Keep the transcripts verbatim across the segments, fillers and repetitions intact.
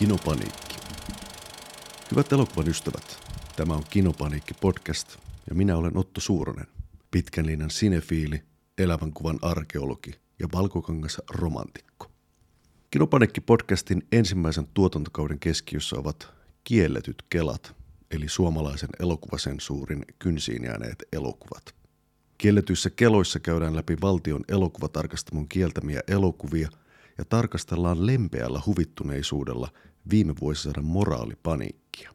KinoPaniikki. Hyvät elokuvan ystävät, tämä on KinoPaniikki-podcast ja minä olen Otto Suuronen, pitkän linjan sinefiili, elämänkuvan arkeologi ja valkokangas romantikko. KinoPaniikki-podcastin ensimmäisen tuotantokauden keskiössä ovat Kielletyt Kelat, eli suomalaisen elokuvasensuurin kynsiin jääneet elokuvat. Kielletyissä keloissa käydään läpi valtion elokuvatarkastamon kieltämiä elokuvia ja tarkastellaan lempeällä huvittuneisuudella viime vuosisadan moraalipaniikkia.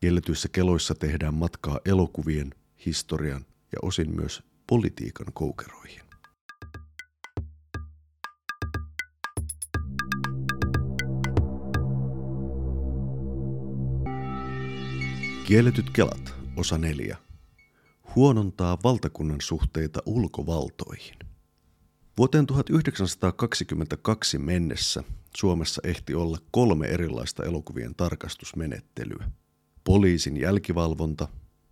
Kielletyissä keloissa tehdään matkaa elokuvien, historian ja osin myös politiikan koukeroihin. Kielletyt kelat, osa neljä. Huonontaa valtakunnan suhteita ulkovaltoihin. Vuoteen tuhatyhdeksänsataakaksikymmentäkaksi mennessä Suomessa ehti olla kolme erilaista elokuvien tarkastusmenettelyä. Poliisin jälkivalvonta,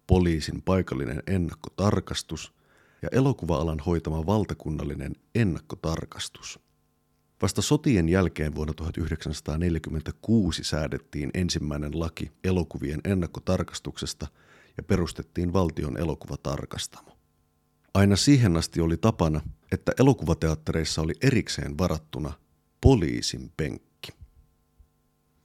poliisin paikallinen ennakkotarkastus ja elokuva-alan hoitama valtakunnallinen ennakkotarkastus. Vasta sotien jälkeen vuonna tuhatyhdeksänsataaneljäkymmentäkuusi säädettiin ensimmäinen laki elokuvien ennakkotarkastuksesta ja perustettiin valtion elokuvatarkastamo. Aina siihen asti oli tapana, että elokuvateattereissa oli erikseen varattuna poliisin penkki.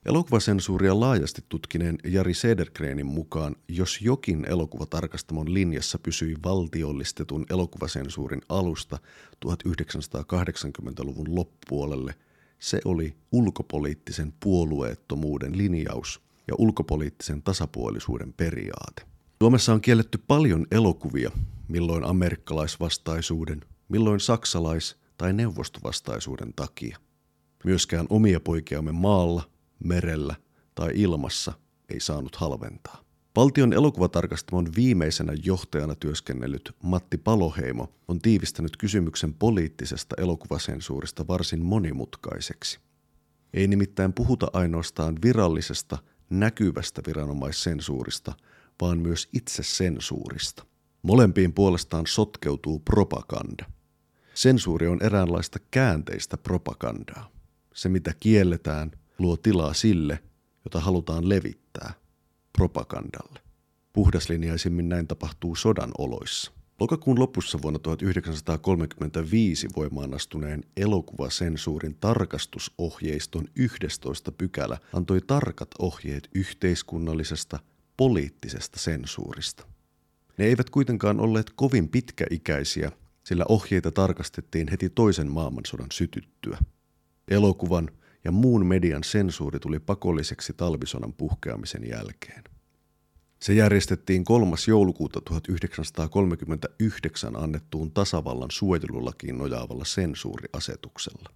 Elokuvasensuuria laajasti tutkineen Jari Sedergrenin mukaan, jos jokin elokuvatarkastamon linjassa pysyi valtiollistetun elokuvasensuurin alusta tuhatyhdeksänsataakahdeksankymmentäluvun loppupuolelle, se oli ulkopoliittisen puolueettomuuden linjaus ja ulkopoliittisen tasapuolisuuden periaate. Suomessa on kielletty paljon elokuvia, milloin amerikkalaisvastaisuuden, milloin saksalais- tai neuvostovastaisuuden takia. Myöskään omia poikiamme maalla, merellä tai ilmassa ei saanut halventaa. Valtion elokuvatarkastamon viimeisenä johtajana työskennellyt Matti Paloheimo on tiivistänyt kysymyksen poliittisesta elokuvasensuurista varsin monimutkaiseksi. Ei nimittäin puhuta ainoastaan virallisesta, näkyvästä viranomaissensuurista, vaan myös itsesensuurista. Molempiin puolestaan sotkeutuu propaganda. Sensuuri on eräänlaista käänteistä propagandaa. Se, mitä kielletään, luo tilaa sille, jota halutaan levittää, propagandalle. Puhdaslinjaisimmin näin tapahtuu sodan oloissa. Lokakuun lopussa vuonna tuhatyhdeksänsataakolmekymmentäviisi voimaan astuneen elokuvasensuurin tarkastusohjeiston yhdestoista pykälä antoi tarkat ohjeet yhteiskunnallisesta, poliittisesta sensuurista. Ne eivät kuitenkaan olleet kovin pitkäikäisiä, sillä ohjeita tarkastettiin heti toisen maailmansodan sytyttyä. Elokuvan ja muun median sensuuri tuli pakolliseksi talvisodan puhkeamisen jälkeen. Se järjestettiin kolmas joulukuuta tuhatyhdeksänsataakolmekymmentäyhdeksän annettuun tasavallan suojelulakiin nojaavalla sensuuriasetuksella.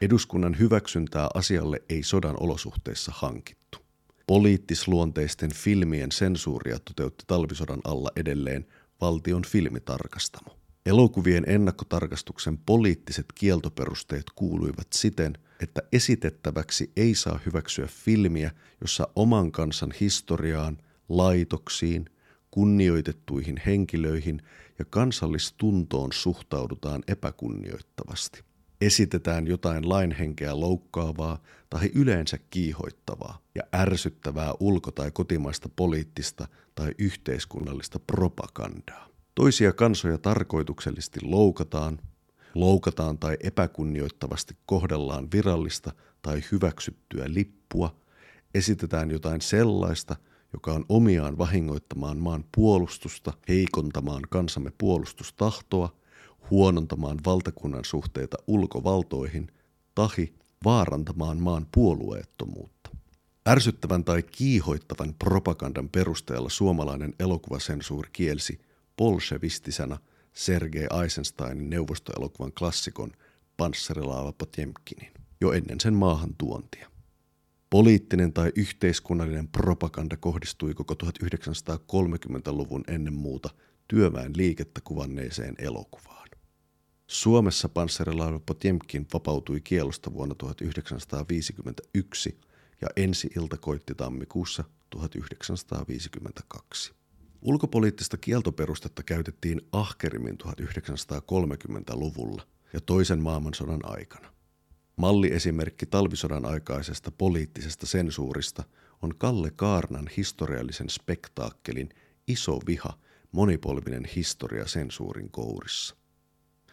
Eduskunnan hyväksyntää asialle ei sodan olosuhteissa hankittu. Poliittisluonteisten filmien sensuuria toteutti talvisodan alla edelleen valtion filmitarkastamo. Elokuvien ennakkotarkastuksen poliittiset kieltoperusteet kuuluivat siten, että esitettäväksi ei saa hyväksyä filmiä, jossa oman kansan historiaan, laitoksiin, kunnioitettuihin henkilöihin ja kansallistuntoon suhtaudutaan epäkunnioittavasti. Esitetään jotain lainhenkeä loukkaavaa tai yleensä kiihoittavaa ja ärsyttävää ulko- tai kotimaista poliittista tai yhteiskunnallista propagandaa. Toisia kansoja tarkoituksellisesti loukataan, loukataan tai epäkunnioittavasti kohdellaan virallista tai hyväksyttyä lippua, esitetään jotain sellaista, joka on omiaan vahingoittamaan maan puolustusta, heikontamaan kansamme puolustustahtoa, huonontamaan valtakunnan suhteita ulkovaltoihin, tahi vaarantamaan maan puolueettomuutta. Ärsyttävän tai kiihoittavan propagandan perusteella suomalainen elokuvasensuuri kielsi bolshevistisena Sergei Eisensteinin neuvostoelokuvan klassikon Panssari-laiva Potemkinin jo ennen sen maahan tuontia. Poliittinen tai yhteiskunnallinen propaganda kohdistui koko tuhatyhdeksänsataakolmekymmentäluvun ennen muuta työväen liikettä kuvanneeseen elokuvaan. Suomessa Panssari-laiva Potemkin vapautui kielosta vuonna tuhatyhdeksänsataaviisikymmentäyksi ja ensi ilta koitti tammikuussa tuhatyhdeksänsataaviisikymmentäkaksi. Ulkopoliittista kieltoperustetta käytettiin ahkerimmin tuhatyhdeksänsataakolmekymmentäluvulla ja toisen maailmansodan aikana. Malliesimerkki talvisodan aikaisesta poliittisesta sensuurista on Kalle Kaarnan historiallisen spektaakkelin Iso viha, monipolvinen historia sensuurin kourissa.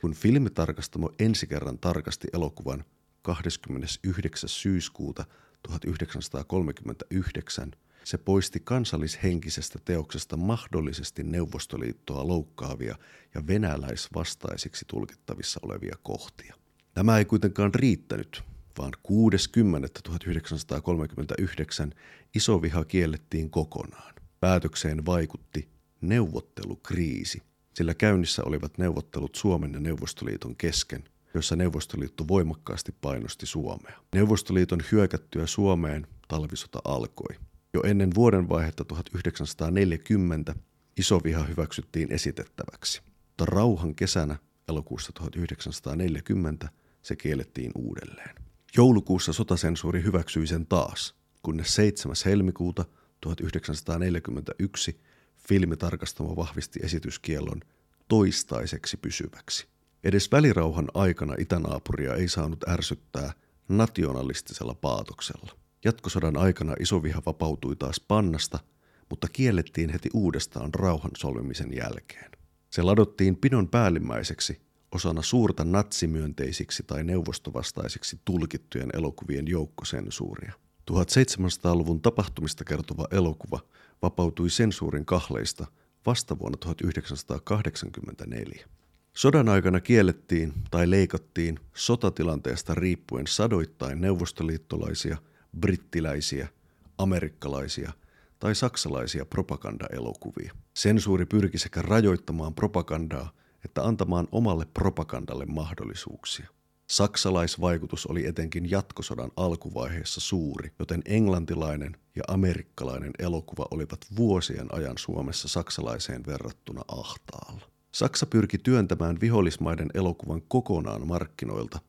Kun filmitarkastamo ensi kerran tarkasti elokuvan kahdeskymmenesyhdeksäs syyskuuta tuhatyhdeksänsataakolmekymmentäyhdeksän, se poisti kansallishenkisestä teoksesta mahdollisesti Neuvostoliittoa loukkaavia ja venäläisvastaisiksi tulkittavissa olevia kohtia. Tämä ei kuitenkaan riittänyt, vaan kuudes kymmenettä tuhatyhdeksänsataakolmekymmentäyhdeksän Iso viha kiellettiin kokonaan. Päätökseen vaikutti neuvottelukriisi, sillä käynnissä olivat neuvottelut Suomen ja Neuvostoliiton kesken, jossa Neuvostoliitto voimakkaasti painosti Suomea. Neuvostoliiton hyökättyä Suomeen talvisota alkoi. Jo ennen vuodenvaihetta tuhatyhdeksänsataaneljäkymmentä Iso viha hyväksyttiin esitettäväksi, mutta rauhan kesänä elokuussa tuhatyhdeksänsataaneljäkymmentä se kiellettiin uudelleen. Joulukuussa sotasensuuri hyväksyi sen taas, kunnes seitsemäs helmikuuta tuhatyhdeksänsataaneljäkymmentäyksi filmitarkastamo vahvisti esityskiellon toistaiseksi pysyväksi. Edes välirauhan aikana itänaapuria ei saanut ärsyttää nationalistisella paatoksella. Jatkosodan aikana Iso viha vapautui taas pannasta, mutta kiellettiin heti uudestaan rauhan solmimisen jälkeen. Se ladottiin pidon päällimmäiseksi osana suurta natsimyönteisiksi tai neuvostovastaisiksi tulkittujen elokuvien joukkosensuuria. tuhatseitsemänsataaluvun tapahtumista kertova elokuva vapautui sensuurin kahleista vasta vuonna tuhatyhdeksänsataakahdeksankymmentäneljä. Sodan aikana kiellettiin tai leikattiin sotatilanteesta riippuen sadoittain neuvostoliittolaisia, brittiläisiä, amerikkalaisia tai saksalaisia propagandaelokuvia. Sensuuri pyrki sekä rajoittamaan propagandaa että antamaan omalle propagandalle mahdollisuuksia. Saksalaisvaikutus oli etenkin jatkosodan alkuvaiheessa suuri, joten englantilainen ja amerikkalainen elokuva olivat vuosien ajan Suomessa saksalaiseen verrattuna ahtaalla. Saksa pyrki työntämään vihollismaiden elokuvan kokonaan markkinoilta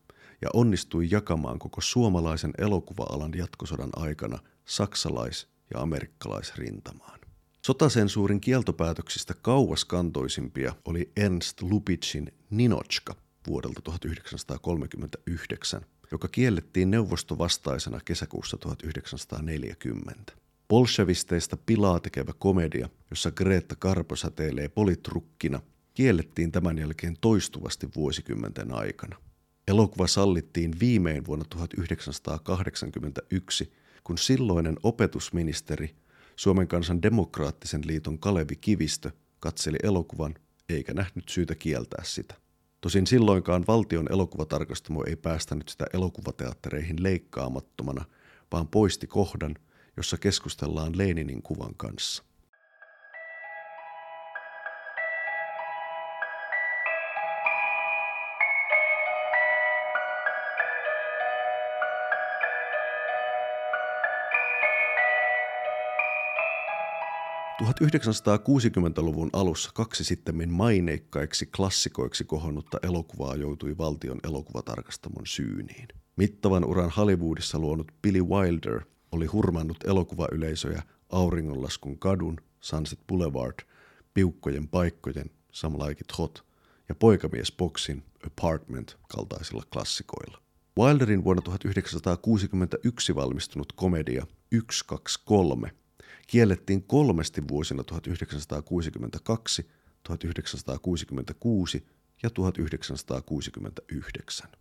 ja onnistui jakamaan koko suomalaisen elokuva-alan jatkosodan aikana saksalais- ja amerikkalaisrintamaan. Sotasensuurin kieltopäätöksistä kauaskantoisimpia oli Ernst Lubitschin Ninotchka vuodelta tuhatyhdeksänsataakolmekymmentäyhdeksän, joka kiellettiin neuvostovastaisena kesäkuussa tuhatyhdeksänsataaneljäkymmentä. Bolshevisteista pilaa tekevä komedia, jossa Greta Garbo säteilee politrukkina, kiellettiin tämän jälkeen toistuvasti vuosikymmenten aikana. Elokuva sallittiin viimein vuonna tuhatyhdeksänsataakahdeksankymmentäyksi, kun silloinen opetusministeri Suomen kansan demokraattisen liiton Kalevi Kivistö katseli elokuvan eikä nähnyt syytä kieltää sitä. Tosin silloinkaan valtion elokuvatarkastamo ei päästänyt sitä elokuvateattereihin leikkaamattomana, vaan poisti kohdan, jossa keskustellaan Leninin kuvan kanssa. tuhatyhdeksänsataakuusikymmentäluvun alussa kaksi sittemmin maineikkaiksi klassikoiksi kohonnutta elokuvaa joutui valtion elokuvatarkastamon syyniin. Mittavan uran Hollywoodissa luonut Billy Wilder oli hurmannut elokuvayleisöjä Auringonlaskun kadun, Sunset Boulevard, Piukkojen paikkojen, Some Like It Hot ja Poikamies boxin, Apartment kaltaisilla klassikoilla. Wilderin vuonna tuhatyhdeksänsataakuusikymmentäyksi valmistunut komedia yksi kaksi kolme kiellettiin kolmesti vuosina tuhatyhdeksänsataakuusikymmentäkaksi, tuhatyhdeksänsataakuusikymmentäkuusi ja tuhatyhdeksänsataakuusikymmentäyhdeksän.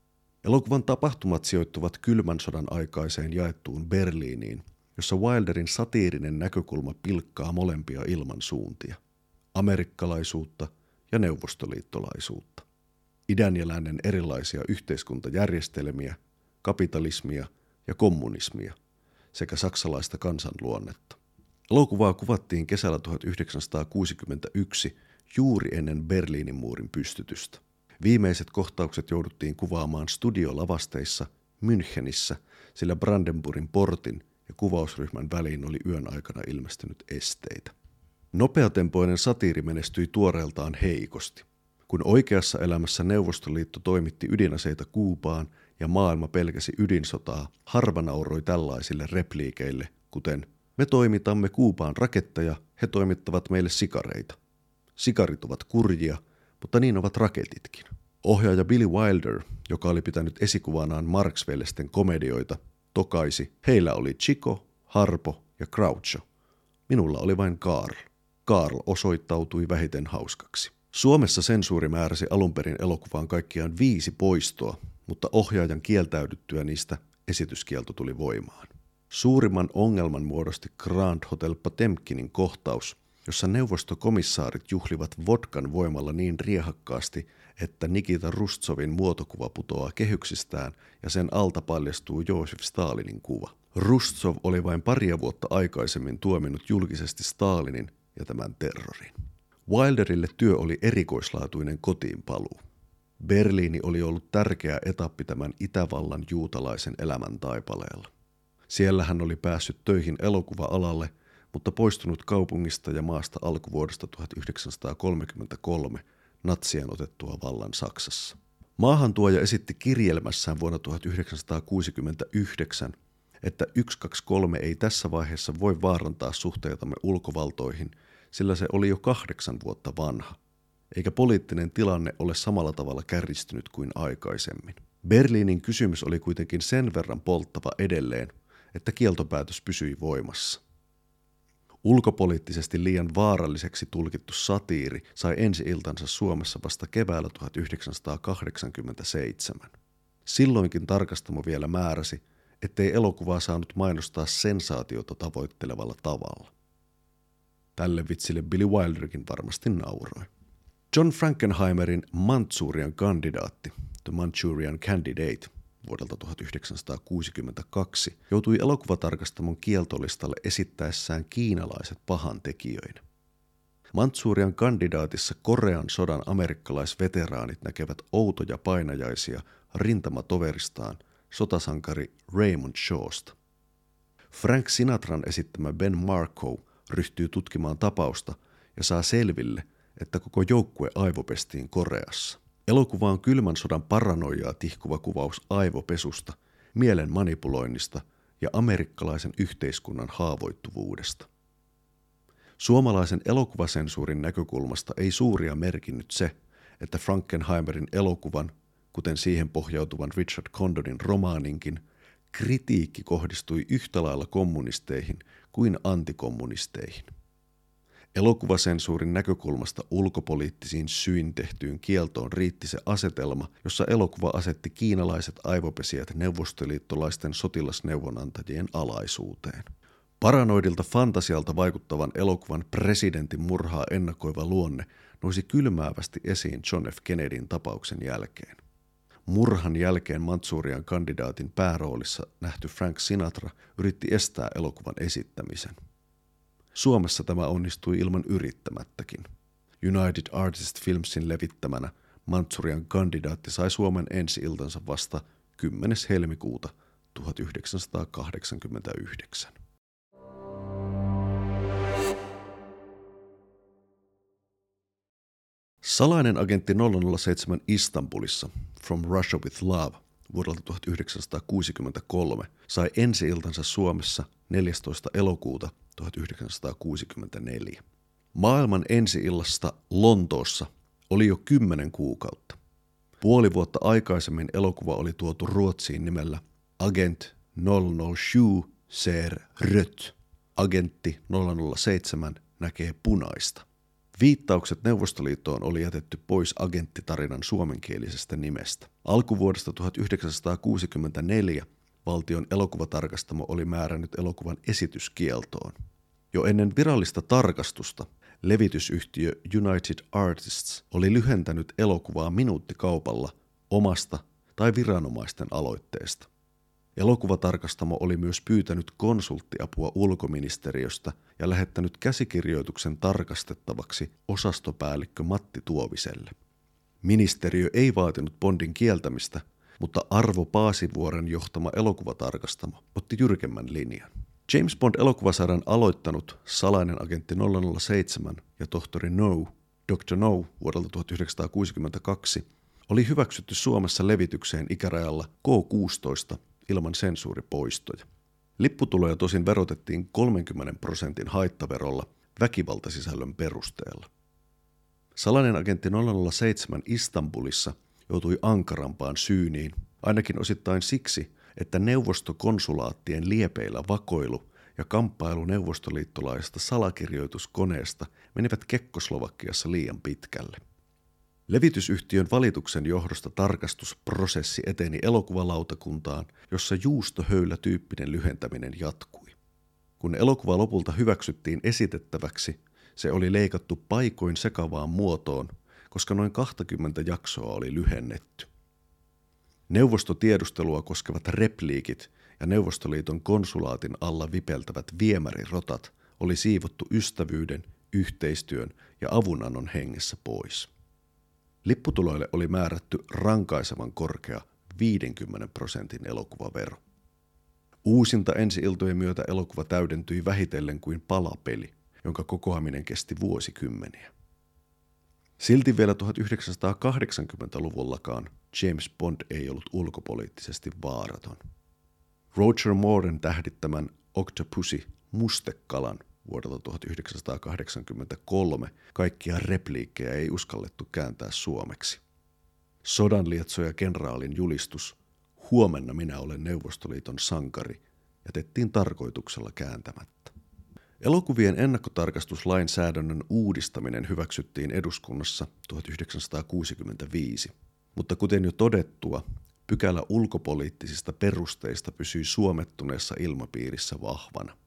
Elokuvan tapahtumat sijoittuvat kylmän sodan aikaiseen jaettuun Berliiniin, jossa Wilderin satiirinen näkökulma pilkkaa molempia ilmansuuntia, amerikkalaisuutta ja neuvostoliittolaisuutta, idän ja lännen erilaisia yhteiskuntajärjestelmiä, kapitalismia ja kommunismia sekä saksalaista kansanluonnetta. Elokuvaa kuvattiin kesällä tuhatyhdeksänsataakuusikymmentäyksi juuri ennen Berliinin muurin pystytystä. Viimeiset kohtaukset jouduttiin kuvaamaan studiolavasteissa Münchenissä, sillä Brandenburgin portin ja kuvausryhmän väliin oli yön aikana ilmestynyt esteitä. Nopeatempoinen satiiri menestyi tuoreeltaan heikosti. Kun oikeassa elämässä Neuvostoliitto toimitti ydinaseita Kuubaan ja maailma pelkäsi ydinsotaa, harva nauroi tällaisille repliikeille, kuten "Me toimitamme Kuubaan raketteja, he toimittavat meille sikareita. Sikarit ovat kurjia, mutta niin ovat raketitkin. Ohjaaja Billy Wilder, joka oli pitänyt esikuvanaan Marxveljesten komedioita, tokaisi, heillä oli Chico, Harpo ja Groucho. Minulla oli vain Karl. Karl osoittautui vähiten hauskaksi. Suomessa sensuuri määräsi alunperin elokuvaan kaikkiaan viisi poistoa, mutta ohjaajan kieltäydyttyä niistä esityskielto tuli voimaan. Suurimman ongelman muodosti Grand Hotel Potemkinin kohtaus, jossa neuvostokomissaarit juhlivat vodkan voimalla niin riehakkaasti, että Nikita Rustsovin muotokuva putoaa kehyksistään ja sen alta paljastuu Joosif Stalinin kuva. Rustsov oli vain paria vuotta aikaisemmin tuominnut julkisesti Stalinin ja tämän terrorin. Wilderille työ oli erikoislaatuinen kotiinpaluu. Berliini oli ollut tärkeä etappi tämän Itävallan juutalaisen elämän taipaleella. Siellä hän oli päässyt töihin elokuva-alalle, mutta poistunut kaupungista ja maasta alkuvuodesta tuhatyhdeksänsataakolmekymmentäkolme natsien otettua vallan Saksassa. Maahantuoja esitti kirjelmässään vuonna tuhatyhdeksänsataakuusikymmentäyhdeksän, että yksi kaksi kolme ei tässä vaiheessa voi vaarantaa suhteitamme ulkovaltoihin, sillä se oli jo kahdeksan vuotta vanha, eikä poliittinen tilanne ole samalla tavalla kärjistynyt kuin aikaisemmin. Berliinin kysymys oli kuitenkin sen verran polttava edelleen, että kieltopäätös pysyi voimassa. Ulkopoliittisesti liian vaaralliseksi tulkittu satiiri sai ensi-iltansa Suomessa vasta keväällä tuhatyhdeksänsataakahdeksankymmentäseitsemän. Silloinkin tarkastamo vielä määräsi, ettei elokuvaa saanut mainostaa sensaatiota tavoittelevalla tavalla. Tälle vitsille Billy Wilderkin varmasti nauroi. John Frankenheimerin Manchurian kandidaatti, The Manchurian Candidate, vuodelta tuhatyhdeksänsataakuusikymmentäkaksi, joutui elokuvatarkastamon kieltolistalle esittäessään kiinalaiset pahantekijöinä. Manchurian kandidaatissa Korean sodan amerikkalaisveteraanit näkevät outoja painajaisia rintamatoveristaan, sotasankari Raymond Shawsta. Frank Sinatran esittämä Ben Marco ryhtyy tutkimaan tapausta ja saa selville, että koko joukkue aivopestiin Koreassa. Elokuva on kylmän sodan paranoiaa tihkuva kuvaus aivopesusta, mielen manipuloinnista ja amerikkalaisen yhteiskunnan haavoittuvuudesta. Suomalaisen elokuvasensuurin näkökulmasta ei suuria merkinnyt se, että Frankenheimerin elokuvan, kuten siihen pohjautuvan Richard Condonin romaaninkin, kritiikki kohdistui yhtä lailla kommunisteihin kuin antikommunisteihin. Elokuvasensuurin näkökulmasta ulkopoliittisiin syin tehtyyn kieltoon riitti se asetelma, jossa elokuva asetti kiinalaiset aivopesijät neuvostoliittolaisten sotilasneuvonantajien alaisuuteen. Paranoidilta fantasialta vaikuttavan elokuvan presidentin murhaa ennakoiva luonne nousi kylmäävästi esiin John F. Kennedyn tapauksen jälkeen. Murhan jälkeen Manchurian kandidaatin pääroolissa nähty Frank Sinatra yritti estää elokuvan esittämisen. Suomessa tämä onnistui ilman yrittämättäkin. United Artists Filmsin levittämänä Manchurian kandidaatti sai Suomen ensi-iltansa vasta kymmenes helmikuuta tuhatyhdeksänsataakahdeksankymmentäyhdeksän. Salainen agentti nolla nolla seitsemän Istanbulissa, From Russia with Love, vuodelta tuhatyhdeksänsataakuusikymmentäkolme, sai ensi-iltansa Suomessa neljästoista elokuuta tuhatyhdeksänsataakuusikymmentäneljä. Maailman ensi-illasta Lontoossa oli jo kymmenen kuukautta. Puoli vuotta aikaisemmin elokuva oli tuotu Ruotsiin nimellä Agent nolla nolla seitsemän ser rött. Agentti nolla nolla seitsemän näkee punaista. Viittaukset Neuvostoliittoon oli jätetty pois agenttitarinan suomenkielisestä nimestä. Alkuvuodesta tuhatyhdeksänsataakuusikymmentäneljä valtion elokuvatarkastamo oli määrännyt elokuvan esityskieltoon. Jo ennen virallista tarkastusta levitysyhtiö United Artists oli lyhentänyt elokuvaa minuuttikaupalla omasta tai viranomaisten aloitteesta. Elokuvatarkastamo oli myös pyytänyt konsulttiapua ulkoministeriöstä ja lähettänyt käsikirjoituksen tarkastettavaksi osastopäällikkö Matti Tuoviselle. Ministeriö ei vaatinut bondin kieltämistä, mutta Arvo Paasivuoren johtama elokuvatarkastamo otti jyrkemmän linjan. James Bond-elokuvasarjan aloittanut Salainen agentti nolla nolla seitsemän ja tohtori No, doctor No vuodelta tuhatyhdeksänsataakuusikymmentäkaksi oli hyväksytty Suomessa levitykseen ikärajalla koo kuusitoista ilman sensuuripoistoja. Lipputuloja tosin verotettiin kolmekymmentä prosentin haittaverolla väkivaltasisällön perusteella. Salainen agentti nolla nolla seitsemän Istanbulissa joutui ankarampaan syyniin, ainakin osittain siksi, että neuvostokonsulaattien liepeillä vakoilu ja kamppailu neuvostoliittolaisesta salakirjoituskoneesta menivät Kekkoslovakiassa liian pitkälle. Levitysyhtiön valituksen johdosta tarkastusprosessi eteni elokuvalautakuntaan, jossa juustohöylä-tyyppinen lyhentäminen jatkui. Kun elokuva lopulta hyväksyttiin esitettäväksi, se oli leikattu paikoin sekavaan muotoon, koska noin kaksikymmentä jaksoa oli lyhennetty. Neuvostotiedustelua koskevat repliikit ja Neuvostoliiton konsulaatin alla vipeltävät viemärirotat oli siivottu ystävyyden, yhteistyön ja avunannon hengessä pois. Lipputuloille oli määrätty rankaisevan korkea viidenkymmenen prosentin elokuvavero. Uusinta ensi-iltojen myötä elokuva täydentyi vähitellen kuin palapeli, jonka kokoaminen kesti vuosikymmeniä. Silti vielä tuhatyhdeksänsataakahdeksankymmentäluvullakaan James Bond ei ollut ulkopoliittisesti vaaraton. Roger Mooren tähdittämän Octopussy mustekalan vuodelta tuhatyhdeksänsataakahdeksankymmentäkolme kaikkia repliikkejä ei uskallettu kääntää suomeksi. Sodan lietsoja kenraalin julistus "Huomenna minä olen Neuvostoliiton sankari" jätettiin tarkoituksella kääntämättä. Elokuvien ennakkotarkastuslainsäädännön uudistaminen hyväksyttiin eduskunnassa tuhatyhdeksänsataakuusikymmentäviisi, mutta kuten jo todettua, pykälä ulkopoliittisista perusteista pysyi suomettuneessa ilmapiirissä vahvana.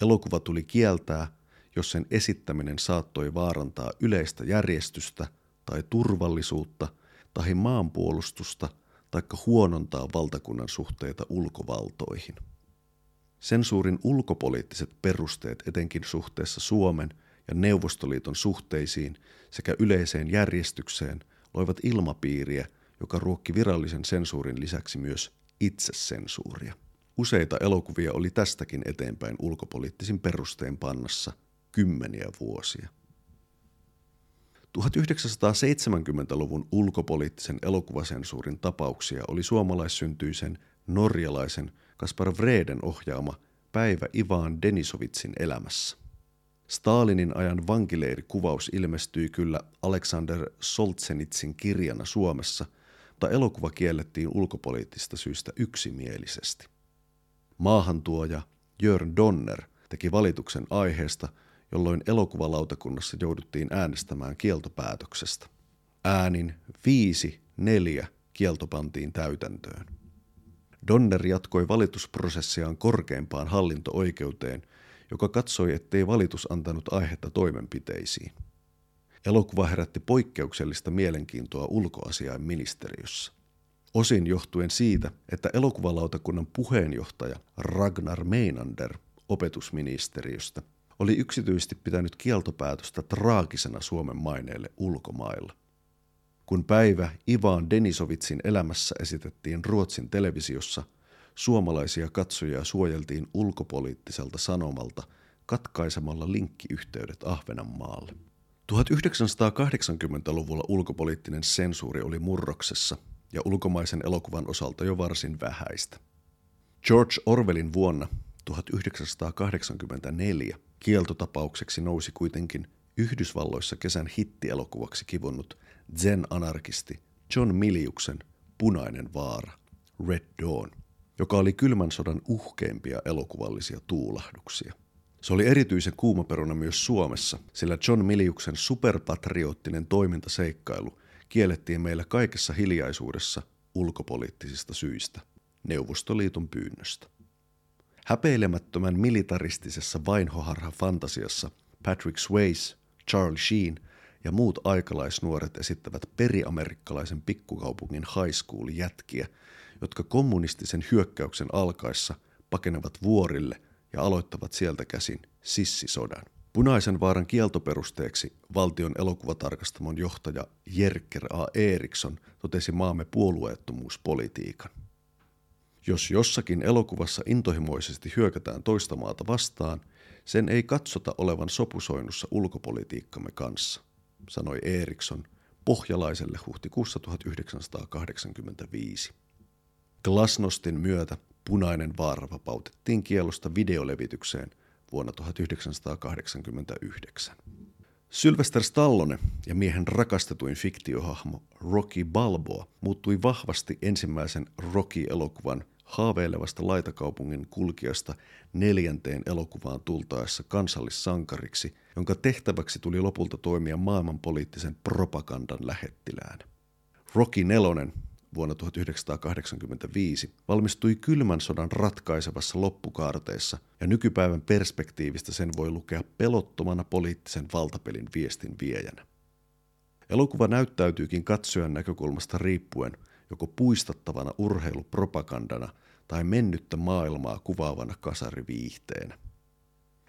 Elokuva tuli kieltää, jos sen esittäminen saattoi vaarantaa yleistä järjestystä tai turvallisuutta tai maanpuolustusta taikka huonontaa valtakunnan suhteita ulkovaltoihin. Sensuurin ulkopoliittiset perusteet etenkin suhteessa Suomen ja Neuvostoliiton suhteisiin sekä yleiseen järjestykseen loivat ilmapiiriä, joka ruokki virallisen sensuurin lisäksi myös itsesensuuria. Useita elokuvia oli tästäkin eteenpäin ulkopoliittisin perusteen pannassa kymmeniä vuosia. tuhatyhdeksänsataaseitsemänkymmentäluvun ulkopoliittisen elokuvasensuurin tapauksia oli suomalaissyntyisen norjalaisen Kaspar Vreden ohjaama Päivä Ivan Denisovitsin elämässä. Stalinin ajan vankileirikuvaus ilmestyi kyllä Aleksander Solzhenitsin kirjana Suomessa, mutta elokuva kiellettiin ulkopoliittisista syistä yksimielisesti. Maahantuoja Jörn Donner teki valituksen aiheesta, jolloin elokuvalautakunnassa jouduttiin äänestämään kieltopäätöksestä. Äänin viisi neljä kielto pantiin täytäntöön. Donner jatkoi valitusprosessiaan korkeimpaan hallinto-oikeuteen, joka katsoi, ettei valitus antanut aihetta toimenpiteisiin. Elokuva herätti poikkeuksellista mielenkiintoa ulkoasiainministeriössä. Osin johtuen siitä, että elokuvalautakunnan puheenjohtaja Ragnar Meinander opetusministeriöstä oli yksityisesti pitänyt kieltopäätöstä traagisena Suomen maineelle ulkomailla. Kun Päivä Ivan Denisovitsin elämässä esitettiin Ruotsin televisiossa, suomalaisia katsojia suojeltiin ulkopoliittiselta sanomalta katkaisemalla linkkiyhteydet Ahvenanmaalle. tuhatyhdeksänsataakahdeksankymmentäluvulla ulkopoliittinen sensuuri oli murroksessa ja ulkomaisen elokuvan osalta jo varsin vähäistä. George Orwellin vuonna tuhatyhdeksänsataakahdeksankymmentäneljä kieltotapaukseksi nousi kuitenkin Yhdysvalloissa kesän hittielokuvaksi kivonnut zen-anarkisti John Milliuksen Punainen vaara, Red Dawn, joka oli kylmän sodan uhkeimpia elokuvallisia tuulahduksia. Se oli erityisen kuumaperuna myös Suomessa, sillä John Miliuksen superpatriottinen toimintaseikkailu kiellettiin meillä kaikessa hiljaisuudessa ulkopoliittisista syistä, Neuvostoliiton pyynnöstä. Häpeilemättömän militaristisessa vainhoharha-fantasiassa Patrick Swayze, Charlie Sheen ja muut aikalaisnuoret esittävät periamerikkalaisen pikkukaupungin high school-jätkiä, jotka kommunistisen hyökkäyksen alkaessa pakenevat vuorille ja aloittavat sieltä käsin sissisodan. Punaisen vaaran kieltoperusteeksi valtion elokuvatarkastamon johtaja Jerker A. Eriksson totesi maamme puolueettomuuspolitiikan. Jos jossakin elokuvassa intohimoisesti hyökätään toista maata vastaan, sen ei katsota olevan sopusoinnussa ulkopolitiikkamme kanssa, sanoi Eriksson Pohjalaiselle huhtikuussa tuhatyhdeksänsataakahdeksankymmentäviisi. Glasnostin myötä Punainen vaara vapautettiin kielosta videolevitykseen vuonna tuhatyhdeksänsataakahdeksankymmentäyhdeksän. Sylvester Stallone ja miehen rakastetuin fiktiohahmo Rocky Balboa muuttui vahvasti ensimmäisen Rocky-elokuvan haaveilevasta laitakaupungin kulkijasta neljänteen elokuvaan tultaessa kansallissankariksi, jonka tehtäväksi tuli lopulta toimia maailmanpoliittisen propagandan lähettilään. Rocky nelonen vuonna tuhatyhdeksänsataakahdeksankymmentäviisi valmistui kylmän sodan ratkaisevassa loppukaarteessa, ja nykypäivän perspektiivistä sen voi lukea pelottomana poliittisen valtapelin viestin viejänä. Elokuva näyttäytyykin katsojan näkökulmasta riippuen joko puistattavana urheilupropagandana tai mennyttä maailmaa kuvaavana kasariviihteenä.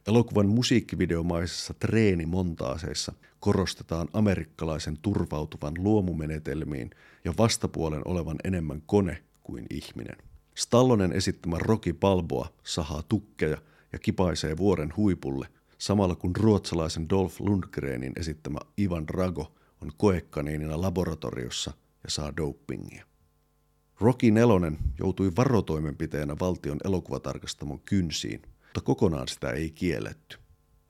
Elokuvan musiikkivideomaisessa treenimontaaseissa korostetaan amerikkalaisen turvautuvan luomumenetelmiin ja vastapuolen olevan enemmän kone kuin ihminen. Stallonen esittämä Rocky Balboa sahaa tukkeja ja kipaisee vuoren huipulle, samalla kun ruotsalaisen Dolph Lundgrenin esittämä Ivan Drago on koekaniinina laboratoriossa ja saa dopingia. Rocky nelonen joutui varotoimenpiteenä valtion elokuvatarkastamon kynsiin, mutta kokonaan sitä ei kielletty.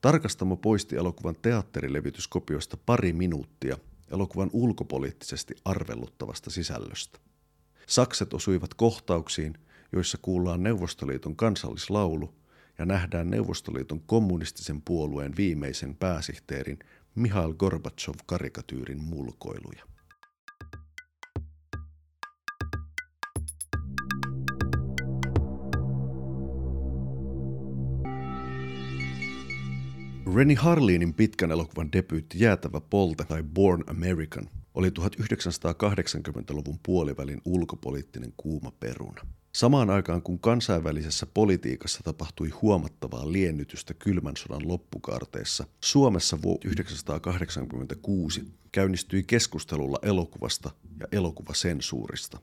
Tarkastamo poisti elokuvan teatterilevityskopiosta pari minuuttia elokuvan ulkopoliittisesti arvelluttavasta sisällöstä. Sakset osuivat kohtauksiin, joissa kuullaan Neuvostoliiton kansallislaulu ja nähdään Neuvostoliiton kommunistisen puolueen viimeisen pääsihteerin Mihail Gorbachev-karikatyyrin mulkoiluja. Renny Harlinin pitkän elokuvan debyytti Jäätävä polte tai Born American oli tuhatyhdeksänsataakahdeksankymmentäluvun puolivälin ulkopoliittinen kuuma peruna. Samaan aikaan kun kansainvälisessä politiikassa tapahtui huomattavaa liennytystä kylmän sodan loppukaarteessa, Suomessa vuonna tuhatyhdeksänsataakahdeksankymmentäkuusi käynnistyi keskustelulla elokuvasta ja elokuvasensuurista,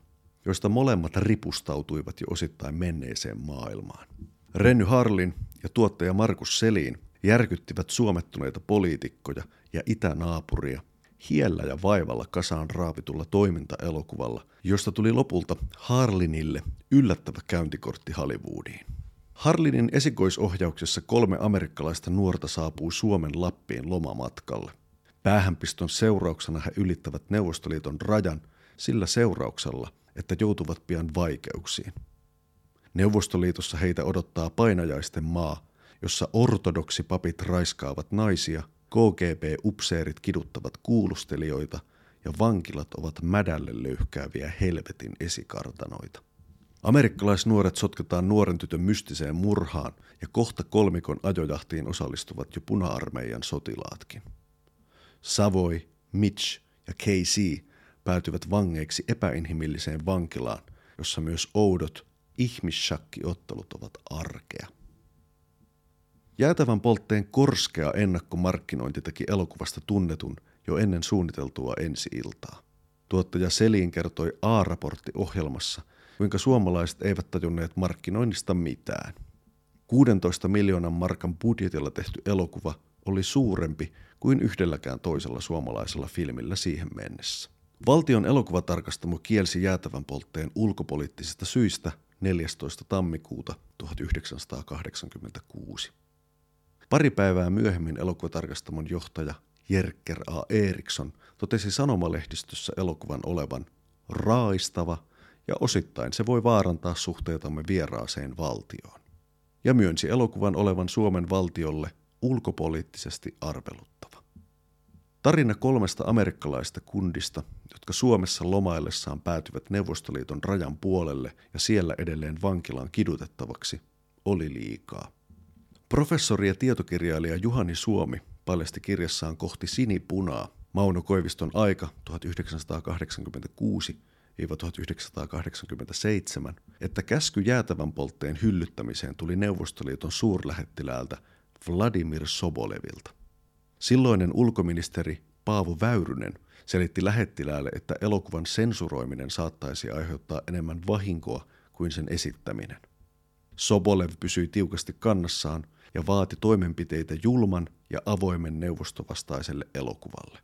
joista molemmat ripustautuivat jo osittain menneeseen maailmaan. Renny Harlin ja tuottaja Markus Selin järkyttivät suomettuneita poliitikkoja ja itänaapuria hiellä ja vaivalla kasaan raavitulla toimintaelokuvalla, josta tuli lopulta Harlinille yllättävä käyntikortti Hollywoodiin. Harlinin esikoisohjauksessa kolme amerikkalaista nuorta saapuu Suomen Lappiin lomamatkalle. Päähänpiston seurauksena he ylittävät Neuvostoliiton rajan sillä seurauksella, että joutuvat pian vaikeuksiin. Neuvostoliitossa heitä odottaa painajaisten maa, jossa ortodoksipapit raiskaavat naisia, K G B-upseerit kiduttavat kuulustelijoita ja vankilat ovat mädälle löyhkääviä helvetin esikartanoita. Amerikkalaisnuoret sotketaan nuoren tytön mystiseen murhaan ja kohta kolmikon ajojahtiin osallistuvat jo puna-armeijan sotilaatkin. Savoy, Mitch ja K C päätyvät vangeiksi epäinhimilliseen vankilaan, jossa myös oudot ihmisshakkiottelut ovat arkea. Jäätävän poltteen korskea ennakkomarkkinointi teki elokuvasta tunnetun jo ennen suunniteltua ensi-iltaa. Tuottaja Selin kertoi A-raportti ohjelmassa, kuinka suomalaiset eivät tajunneet markkinoinnista mitään. kuudentoista miljoonan markan budjetilla tehty elokuva oli suurempi kuin yhdelläkään toisella suomalaisella filmillä siihen mennessä. Valtion elokuvatarkastamo kielsi Jäätävän poltteen ulkopoliittisista syistä neljästoista tammikuuta tuhatyhdeksänsataakahdeksankymmentäkuusi. Pari päivää myöhemmin elokuvatarkastamon johtaja Jerker A. Eriksson totesi sanomalehdistössä elokuvan olevan raaistava ja osittain se voi vaarantaa suhteitamme vieraaseen valtioon. Ja myönsi elokuvan olevan Suomen valtiolle ulkopoliittisesti arveluttava. Tarina kolmesta amerikkalaista kundista, jotka Suomessa lomaillessaan päätyvät Neuvostoliiton rajan puolelle ja siellä edelleen vankilaan kidutettavaksi, oli liikaa. Professori ja tietokirjailija Juhani Suomi paljasti kirjassaan Kohti sinipunaa Mauno Koiviston aika tuhatyhdeksänsataakahdeksankymmentäkuusi–tuhatyhdeksänsataakahdeksankymmentäseitsemän, että käsky jäätävän poltteen hyllyttämiseen tuli Neuvostoliiton suurlähettiläältä Vladimir Sobolevilta. Silloinen ulkoministeri Paavo Väyrynen selitti lähettiläälle, että elokuvan sensuroiminen saattaisi aiheuttaa enemmän vahinkoa kuin sen esittäminen. Sobolev pysyi tiukasti kannassaan ja vaati toimenpiteitä julman ja avoimen neuvostovastaiselle elokuvalle.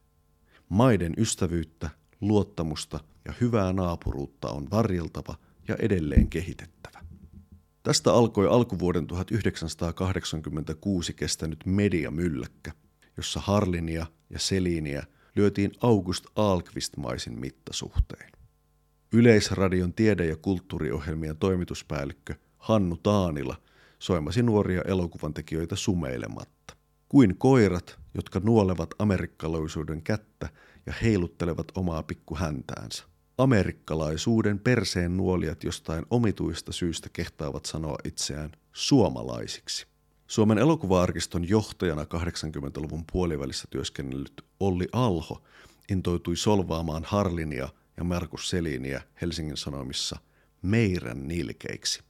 Maiden ystävyyttä, luottamusta ja hyvää naapuruutta on varjeltava ja edelleen kehitettävä. Tästä alkoi alkuvuoden tuhatyhdeksänsataakahdeksankymmentäkuusi kestänyt mediamylläkkä, jossa Harlinia ja Seliniä lyötiin August Ahlqvist-maisin mittasuhtein. Yleisradion tiede- ja kulttuuriohjelmien toimituspäällikkö Hannu Taanila soimasi nuoria elokuvantekijöitä sumeilematta. Kuin koirat, jotka nuolevat amerikkalaisuuden kättä ja heiluttelevat omaa pikkuhäntäänsä. Amerikkalaisuuden perseen nuolijat jostain omituista syystä kehtaavat sanoa itseään suomalaisiksi. Suomen elokuva-arkiston johtajana kahdeksankymmentäluvun puolivälissä työskennellyt Olli Alho intoutui solvaamaan Harlinia ja Markus Seliniä Helsingin Sanomissa meirän nilkeiksi.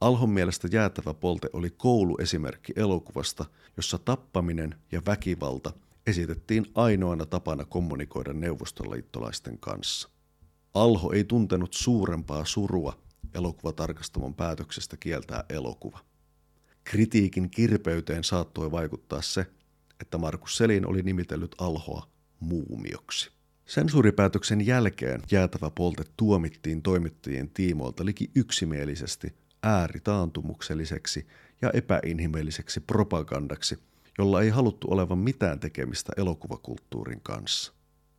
Alhon mielestä Jäätävä polte oli kouluesimerkki elokuvasta, jossa tappaminen ja väkivalta esitettiin ainoana tapana kommunikoida neuvostoliittolaisten kanssa. Alho ei tuntenut suurempaa surua elokuvatarkastamon päätöksestä kieltää elokuva. Kritiikin kirpeyteen saattoi vaikuttaa se, että Markus Selin oli nimitellyt Alhoa muumioksi. Sensuuripäätöksen jälkeen Jäätävä polte tuomittiin toimittajien tiimoilta liki yksimielisesti ääritaantumukselliseksi ja epäinhimilliseksi propagandaksi, jolla ei haluttu olevan mitään tekemistä elokuvakulttuurin kanssa.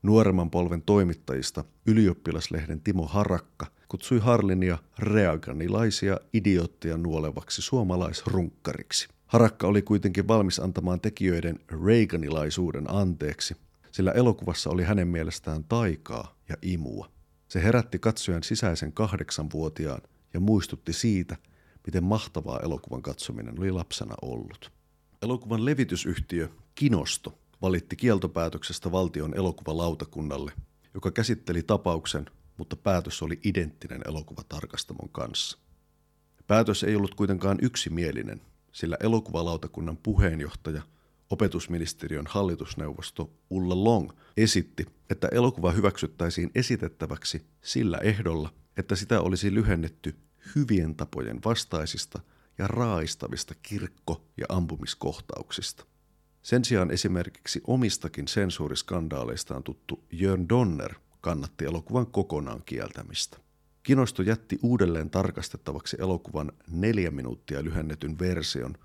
Nuoremman polven toimittajista Ylioppilaslehden Timo Harakka kutsui Harlinia reaganilaisia idiootteja nuolevaksi suomalaisrunkkariksi. Harakka oli kuitenkin valmis antamaan tekijöiden reaganilaisuuden anteeksi, sillä elokuvassa oli hänen mielestään taikaa ja imua. Se herätti katsojan sisäisen kahdeksanvuotiaan ja muistutti siitä, miten mahtavaa elokuvan katsominen oli lapsena ollut. Elokuvan levitysyhtiö Kinosto valitti kieltopäätöksestä valtion elokuvalautakunnalle, joka käsitteli tapauksen, mutta päätös oli identtinen elokuvatarkastamon kanssa. Päätös ei ollut kuitenkaan yksimielinen, sillä elokuvalautakunnan puheenjohtaja, opetusministeriön hallitusneuvosto Ulla Long esitti, että elokuva hyväksyttäisiin esitettäväksi sillä ehdolla, että sitä olisi lyhennetty hyvien tapojen vastaisista ja raaistavista kirkko- ja ampumiskohtauksista. Sen sijaan esimerkiksi omistakin sensuuriskandaaleistaan tuttu Jörn Donner kannatti elokuvan kokonaan kieltämistä. Kinosto jätti uudelleen tarkastettavaksi elokuvan neljä minuuttia lyhennetyn version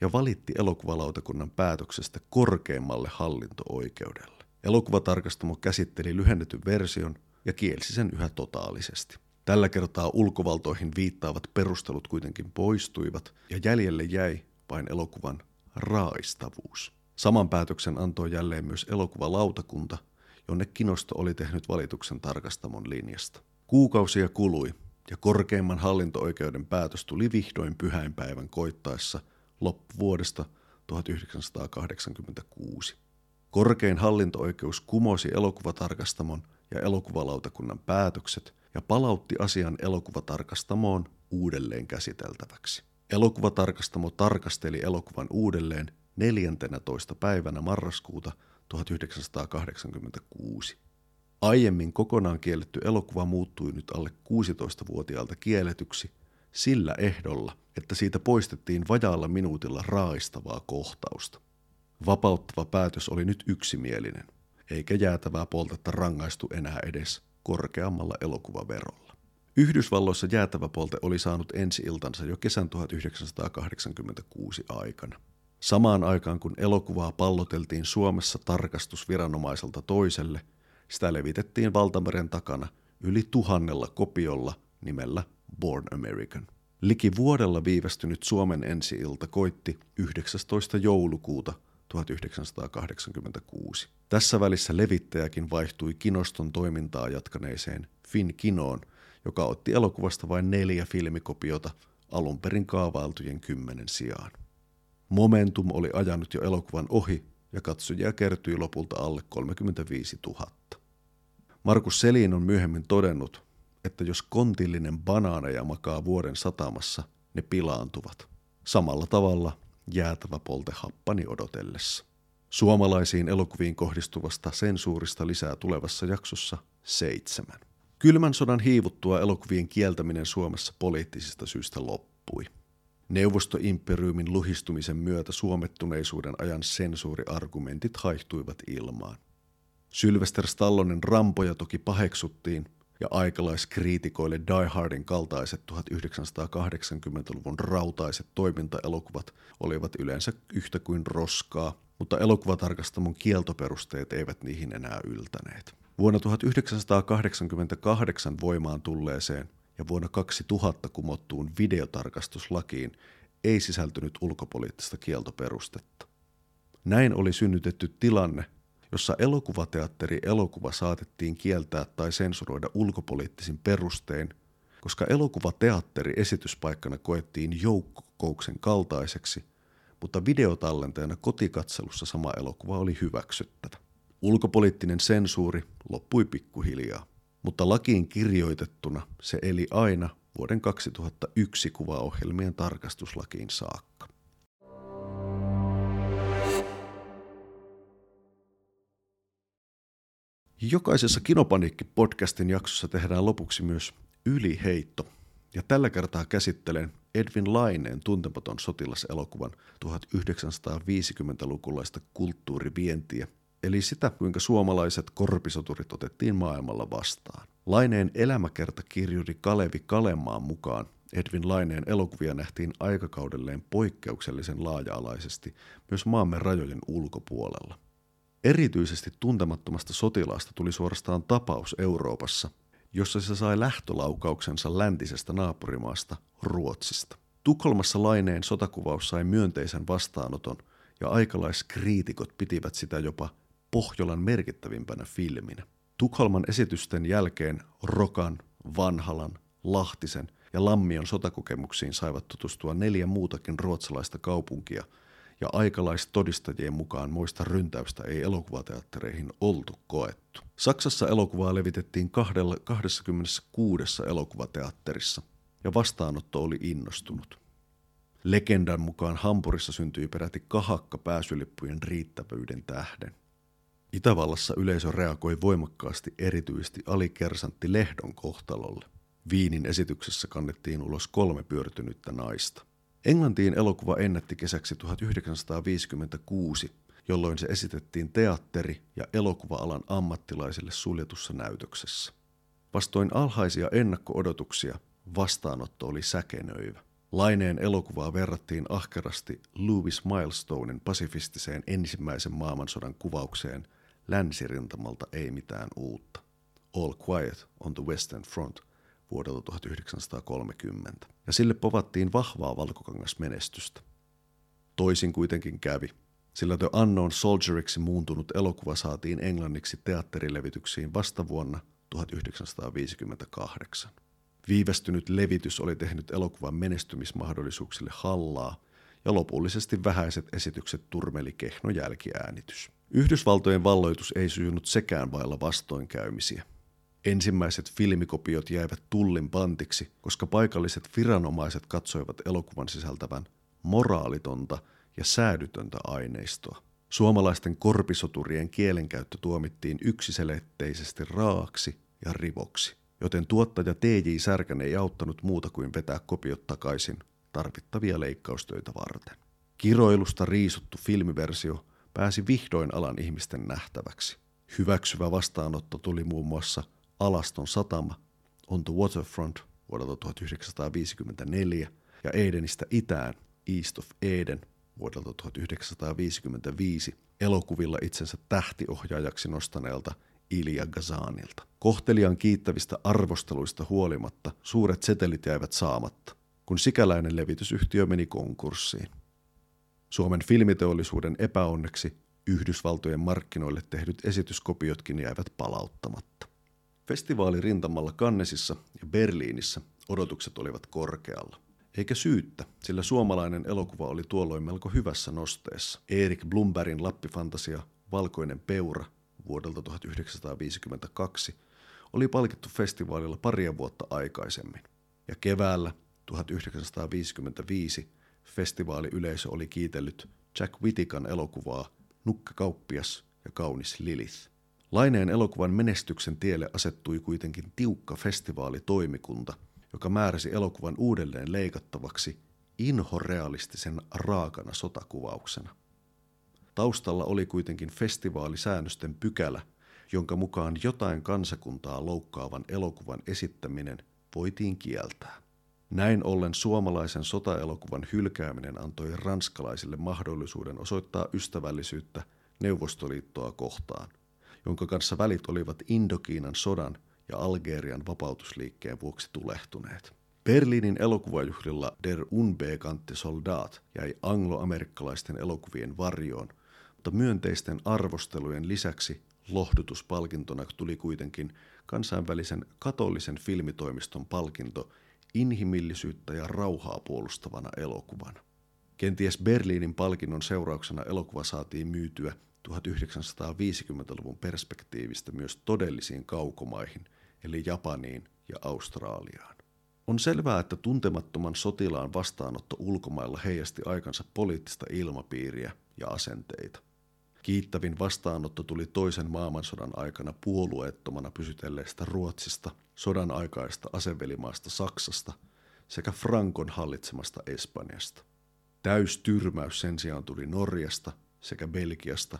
ja valitti elokuvalautakunnan päätöksestä korkeimmalle hallinto-oikeudelle. Elokuvatarkastamo käsitteli lyhennetyn version ja kielsi sen yhä totaalisesti. Tällä kertaa ulkovaltoihin viittaavat perustelut kuitenkin poistuivat ja jäljelle jäi vain elokuvan raaistavuus. Saman päätöksen antoi jälleen myös elokuvalautakunta, jonne Kinosto oli tehnyt valituksen tarkastamon linjasta. Kuukausia kului ja korkeimman hallinto-oikeuden päätös tuli vihdoin pyhäinpäivän koittaessa loppuvuodesta tuhatyhdeksänsataakahdeksankymmentäkuusi. Korkein hallinto-oikeus kumosi elokuvatarkastamon ja elokuvalautakunnan päätökset ja palautti asian elokuvatarkastamoon uudelleen käsiteltäväksi. Elokuvatarkastamo tarkasteli elokuvan uudelleen neljäntenätoista päivänä marraskuuta tuhatyhdeksänsataakahdeksankymmentäkuusi. Aiemmin kokonaan kielletty elokuva muuttui nyt alle kuusitoistavuotiaalta kielletyksi sillä ehdolla, että siitä poistettiin vajaalla minuutilla raistavaa kohtausta. Vapauttava päätös oli nyt yksimielinen, eikä Jäätävää poltetta rangaistu enää edes korkeammalla elokuvaverolla. Yhdysvalloissa Jäätävä polte oli saanut ensi-iltansa jo kesän tuhatyhdeksänsataakahdeksankymmentäkuusi aikana. Samaan aikaan kun elokuvaa palloteltiin Suomessa tarkastusviranomaiselta toiselle, sitä levitettiin valtameren takana yli tuhannella kopiolla nimellä Born American. Liki vuodella viivästynyt Suomen ensi-ilta koitti yhdeksästoista joulukuuta tuhatyhdeksänsataakahdeksankymmentäkuusi. Tässä välissä levittäjäkin vaihtui Kinoston toimintaa jatkaneeseen Finkinoon, joka otti elokuvasta vain neljä filmikopiota alun perin kaavailtujen kymmenen sijaan. Momentum oli ajanut jo elokuvan ohi ja katsojia kertyi lopulta alle kolmekymmentäviisituhatta. Markus Selin on myöhemmin todennut, että jos kontillinen banaaneja makaa vuoden satamassa, ne pilaantuvat. Samalla tavalla Jäätävä polte happani odotellessa. Suomalaisiin elokuviin kohdistuvasta sensuurista lisää tulevassa jaksossa seitsemän. Kylmän sodan hiivuttua elokuvien kieltäminen Suomessa poliittisista syistä loppui. Neuvostoimperiumin luhistumisen myötä suomettuneisuuden ajan sensuuriargumentit haihtuivat ilmaan. Sylvester Stallonen rampoja toki paheksuttiin, ja aikalaiskriitikoille Die Hardin kaltaiset tuhatyhdeksänsataakahdeksankymmentäluvun rautaiset toimintaelokuvat olivat yleensä yhtä kuin roskaa, mutta elokuvatarkastamon kieltoperusteet eivät niihin enää yltäneet. Vuonna tuhatyhdeksänsataakahdeksankymmentäkahdeksan voimaan tulleeseen ja vuonna kaksituhatta kumottuun videotarkastuslakiin ei sisältynyt ulkopoliittista kieltoperustetta. Näin oli synnytetty tilanne, jossa elokuvateatteri elokuva saatettiin kieltää tai sensuroida ulkopoliittisin perustein, koska elokuvateatteri esityspaikkana koettiin joukkokokouksen kaltaiseksi, mutta videotallenteena kotikatselussa sama elokuva oli hyväksyttävä. Ulkopoliittinen sensuuri loppui pikkuhiljaa, mutta lakiin kirjoitettuna se eli aina vuoden kaksituhattayksi kuvaohjelmien tarkastuslakiin saakka. Jokaisessa Kinopaniikki-podcastin jaksossa tehdään lopuksi myös yliheitto, ja tällä kertaa käsittelen Edwin Laineen tuntematon sotilaselokuvan tuhatyhdeksänsataaviisikymmentälukulaista kulttuurivientiä, eli sitä, kuinka suomalaiset korpisoturit otettiin maailmalla vastaan. Laineen elämäkertakirjuri Kalevi Kalemaan mukaan Edwin Laineen elokuvia nähtiin aikakaudelleen poikkeuksellisen laaja-alaisesti myös maamme rajojen ulkopuolella. Erityisesti tuntemattomasta sotilaasta tuli suorastaan tapaus Euroopassa, jossa se sai lähtölaukauksensa läntisestä naapurimaasta Ruotsista. Tukholmassa Laineen sotakuvaus sai myönteisen vastaanoton, ja aikalaiskriitikot pitivät sitä jopa Pohjolan merkittävimpänä filminä. Tukholman esitysten jälkeen Rokan, Vanhalan, Lahtisen ja Lammion sotakokemuksiin saivat tutustua neljä muutakin ruotsalaista kaupunkia, ja aikalaistodistajien mukaan moista ryntäystä ei elokuvateattereihin oltu koettu. Saksassa elokuvaa levitettiin kaksikymmentäkuusi elokuvateatterissa, ja vastaanotto oli innostunut. Legendan mukaan Hampurissa syntyi peräti kahakka pääsylippujen riittävyyden tähden. Itävallassa yleisö reagoi voimakkaasti erityisesti alikersantti Lehdon kohtalolle. Viinin esityksessä kannettiin ulos kolme pyörtynyttä naista. Englantiin elokuva ennätti kesäksi tuhatyhdeksänsataaviisikymmentäkuusi, jolloin se esitettiin teatteri- ja elokuva-alan ammattilaisille suljetussa näytöksessä. Vastoin alhaisia ennakko-odotuksia vastaanotto oli säkenöivä. Laineen elokuvaa verrattiin ahkerasti Lewis Milestonen pasifistiseen ensimmäisen maailmansodan kuvaukseen Länsirintamalta ei mitään uutta. All Quiet on the Western Front vuodelta tuhatyhdeksänsataakolmekymmentä, ja sille povattiin vahvaa valkokangasmenestystä. Toisin kuitenkin kävi, sillä The Unknown Soldieriksi muuntunut elokuva saatiin englanniksi teatterilevityksiin vasta vuonna tuhatyhdeksänsataaviisikymmentäkahdeksan. Viivästynyt levitys oli tehnyt elokuvan menestymismahdollisuuksille hallaa, ja lopullisesti vähäiset esitykset turmeli kehno jälkiäänitys. Yhdysvaltojen valloitus ei sujunut sekään vailla vastoinkäymisiä. Ensimmäiset filmikopiot jäivät tullin pantiksi, koska paikalliset viranomaiset katsoivat elokuvan sisältävän moraalitonta ja säädytöntä aineistoa. Suomalaisten korpisoturien kielenkäyttö tuomittiin yksiselitteisesti raaksi ja rivoksi, joten tuottaja T J Särkän ei auttanut muuta kuin vetää kopiot takaisin tarvittavia leikkaustöitä varten. Kiroilusta riisuttu filmiversio pääsi vihdoin alan ihmisten nähtäväksi. Hyväksyvä vastaanotto tuli muun muassa Alaston satama, On the Waterfront vuodelta tuhatyhdeksänsataaviisikymmentäneljä ja Edenistä itään, East of Eden vuodelta tuhatyhdeksänsataaviisikymmentäviisi elokuvilla itsensä tähtiohjaajaksi nostaneelta Ilja Gazanilta. Kohtelijan kiittävistä arvosteluista huolimatta suuret setelit jäivät saamatta, kun sikäläinen levitysyhtiö meni konkurssiin. Suomen filmiteollisuuden epäonneksi Yhdysvaltojen markkinoille tehdyt esityskopiotkin jäivät palauttamatta. Festivaalirintamalla Cannesissa ja Berliinissä odotukset olivat korkealla. Eikä syyttä, sillä suomalainen elokuva oli tuolloin melko hyvässä nosteessa. Erik Blombergin Lappifantasia, Valkoinen peura vuodelta tuhatyhdeksänsataaviisikymmentäkaksi oli palkittu festivaalilla paria vuotta aikaisemmin. Ja keväällä tuhatyhdeksänsataaviisikymmentäviisi festivaaliyleisö oli kiitellyt Jack Whittikan elokuvaa Nukkakauppias ja kaunis Lilith. Laineen elokuvan menestyksen tielle asettui kuitenkin tiukka festivaalitoimikunta, joka määräsi elokuvan uudelleen leikattavaksi inhorealistisen raakana sotakuvauksena. Taustalla oli kuitenkin festivaalisäännösten pykälä, jonka mukaan jotain kansakuntaa loukkaavan elokuvan esittäminen voitiin kieltää. Näin ollen suomalaisen sotaelokuvan hylkääminen antoi ranskalaisille mahdollisuuden osoittaa ystävällisyyttä Neuvostoliittoa kohtaan, jonka kanssa välit olivat Indokiinan sodan ja Algerian vapautusliikkeen vuoksi tulehtuneet. Berliinin elokuvajuhlilla Der unbekannte Soldat jäi angloamerikkalaisten elokuvien varjoon, mutta myönteisten arvostelujen lisäksi lohdutuspalkintona tuli kuitenkin kansainvälisen katolisen filmitoimiston palkinto inhimillisyyttä ja rauhaa puolustavana elokuvana. Kenties Berliinin palkinnon seurauksena elokuva saatiin myytyä tuhatyhdeksänsataaviisikymmentäluvun perspektiivistä myös todellisiin kaukomaihin, eli Japaniin ja Australiaan. On selvää, että Tuntemattoman sotilaan vastaanotto ulkomailla heijasti aikansa poliittista ilmapiiriä ja asenteita. Kiittävin vastaanotto tuli toisen maailmansodan aikana puolueettomana pysytelleestä Ruotsista, sodan aikaista asevelimaasta Saksasta sekä Frankon hallitsemasta Espanjasta. Täystyrmäys sen sijaan tuli Norjasta sekä Belgiasta,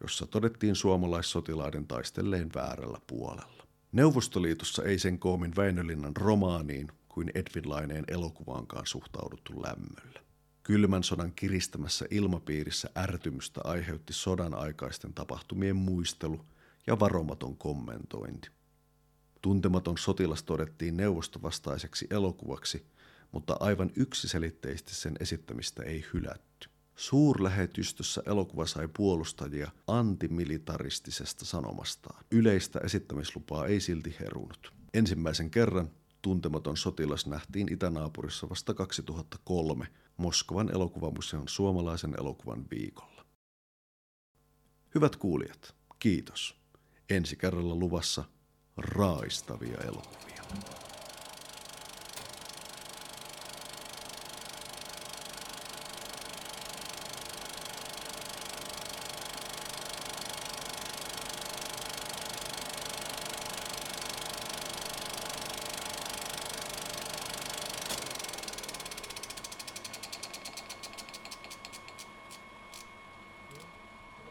jossa todettiin suomalaissotilaiden taistelleen väärällä puolella. Neuvostoliitossa ei sen koomin Väinölinnan romaaniin kuin Edwin Laineen elokuvaankaan suhtauduttu lämmöllä. Kylmän sodan kiristämässä ilmapiirissä ärtymystä aiheutti sodan aikaisten tapahtumien muistelu ja varomaton kommentointi. Tuntematon sotilas todettiin neuvostovastaiseksi elokuvaksi, mutta aivan yksiselitteisesti sen esittämistä ei hylätty. Suurlähetystössä elokuva sai puolustajia antimilitaristisesta sanomastaan. Yleistä esittämislupaa ei silti herunut. Ensimmäisen kerran Tuntematon sotilas nähtiin itänaapurissa vasta kaksituhattakolme Moskovan elokuvamuseon suomalaisen elokuvan viikolla. Hyvät kuulijat, kiitos. Ensi kerralla luvassa raistavia elokuvia.